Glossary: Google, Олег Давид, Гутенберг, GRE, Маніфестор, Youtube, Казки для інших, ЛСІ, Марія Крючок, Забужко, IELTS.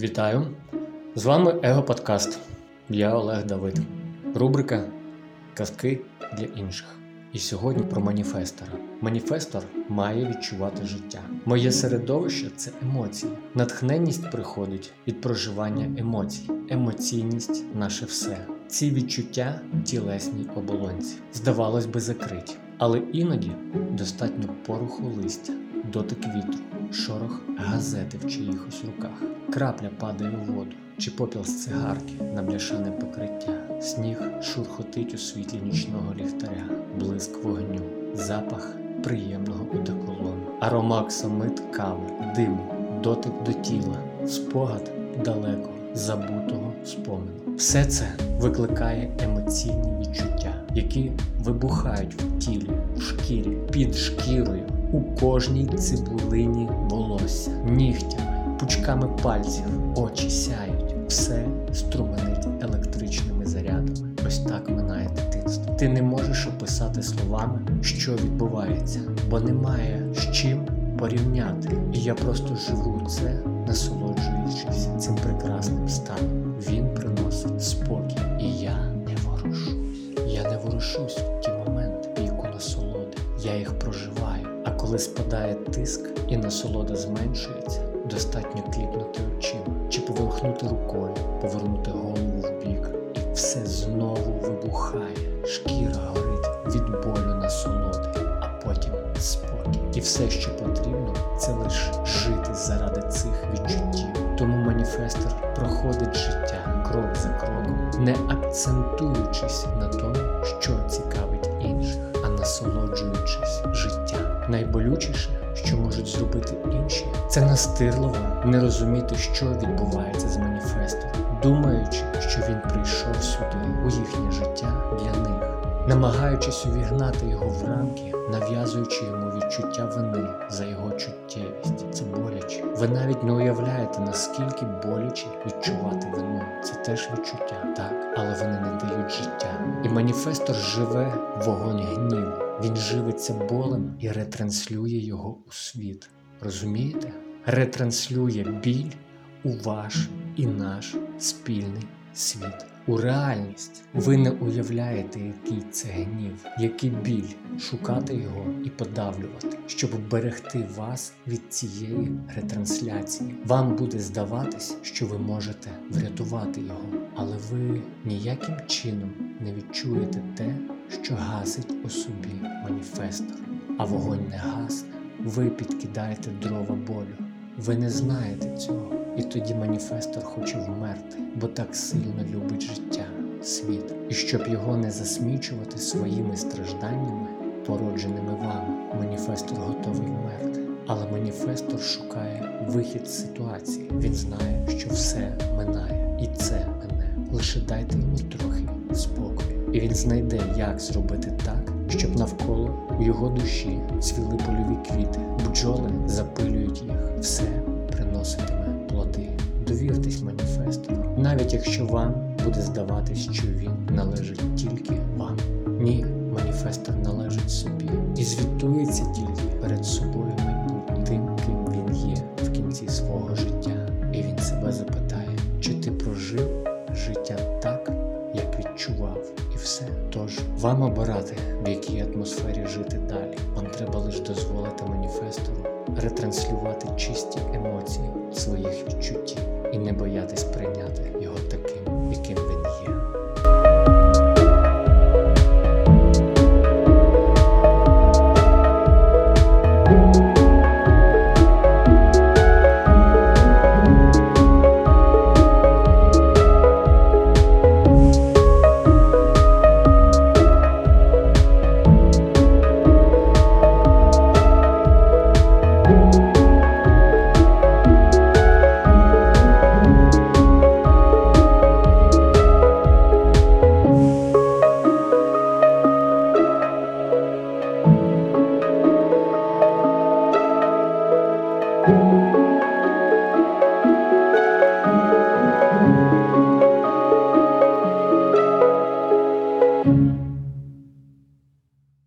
Вітаю! З вами Его-подкаст. Я Олег Давид. Рубрика «Казки для інших». І сьогодні про маніфестора. Маніфестор має відчувати життя. Моє середовище – це емоції. Натхненність приходить від проживання емоцій. Емоційність – наше все. Ці відчуття – тілесній оболонці. Здавалось би, закриті. Але іноді достатньо поруху листя, дотик вітру, шорох газети в чиїхось руках, крапля падає у воду чи попіл з цигарки на бляшане покриття, сніг шурхотить у світлі нічного ліхтаря, блиск вогню, запах приємного одеколону, аромаксамит кави, диму, дотик до тіла, спогад далеко забутого спомину. Все це викликає емоційні відчуття, які вибухають в тілі, в шкірі, під шкірою, у кожній цибулині волосся, нігтями, пучками пальців, очі сяють, все струменить електричними зарядами. Ось так минає дитинство. Ти не можеш описати словами, що відбувається, бо немає з чим порівняти. І я просто живу це, насолоджуючись цим прекрасним станом. Він приносить спокій, і я не ворушусь. Я не ворушусь в ті моменти піку насолоди. Я їх проживаю. А коли спадає тиск і насолода зменшується, достатньо кліпнути очима, чи поворухнути рукою, повернути голову вбік. І все знову вибухає, шкіра горить від болю насолоди, а потім спокій. І все, що потрібно, це лише жити заради цих відчуттів. Тому маніфестор проходить життя крок за кроком, не акцентуючись на тому, що цікавить інших, а насолоджуючись життям. Найболючіше, що можуть зробити інші, це настирливо не розуміти, що відбувається з маніфестом, думаючи, що він прийшов сюди, у їхнє життя для них, намагаючись увігнати його в рамки, нав'язуючи йому відчуття вини за його чуттєвість. Це боляче. Ви навіть не уявляєте, наскільки боляче відчувати вину. Це теж відчуття, так, але вони не дають життя. І маніфестор живе вогонь гніву. Він живиться болем і ретранслює його у світ. Розумієте? Ретранслює біль у ваш і наш спільний світ. У реальність. Ви не уявляєте, який це гнів, який біль, шукати його і подавлювати, щоб берегти вас від цієї ретрансляції. Вам буде здаватись, що ви можете врятувати його, але ви ніяким чином не відчуєте те, що гасить у собі маніфестор. А вогонь не гасне. Ви підкидаєте дрова болю. Ви не знаєте цього. І тоді маніфестор хоче вмерти, бо так сильно любить життя, світ. І щоб його не засмічувати своїми стражданнями, породженими вами, маніфестор готовий вмерти. Але маніфестор шукає вихід з ситуації. Він знає, що все минає. І це мине. Лише дайте йому трохи спокою. І він знайде, як зробити так, щоб навколо у його душі цвіли польові квіти. Бджоли запилюють їх. Все приноситиме. Довіртесь маніфестору, навіть якщо вам буде здаватись, що він належить тільки вам. Ні, маніфестор належить собі і звітується тільки перед собою майбутнім, тим, ким він є в кінці свого життя. І він себе запитає, чи ти прожив життя так, як відчував, і все. Тож, вам обирати, в якій атмосфері жити далі. Вам треба лише дозволити маніфестору ретранслювати чисті емоції своїх відчуттів і не боятись прийняти його таким, яким він є.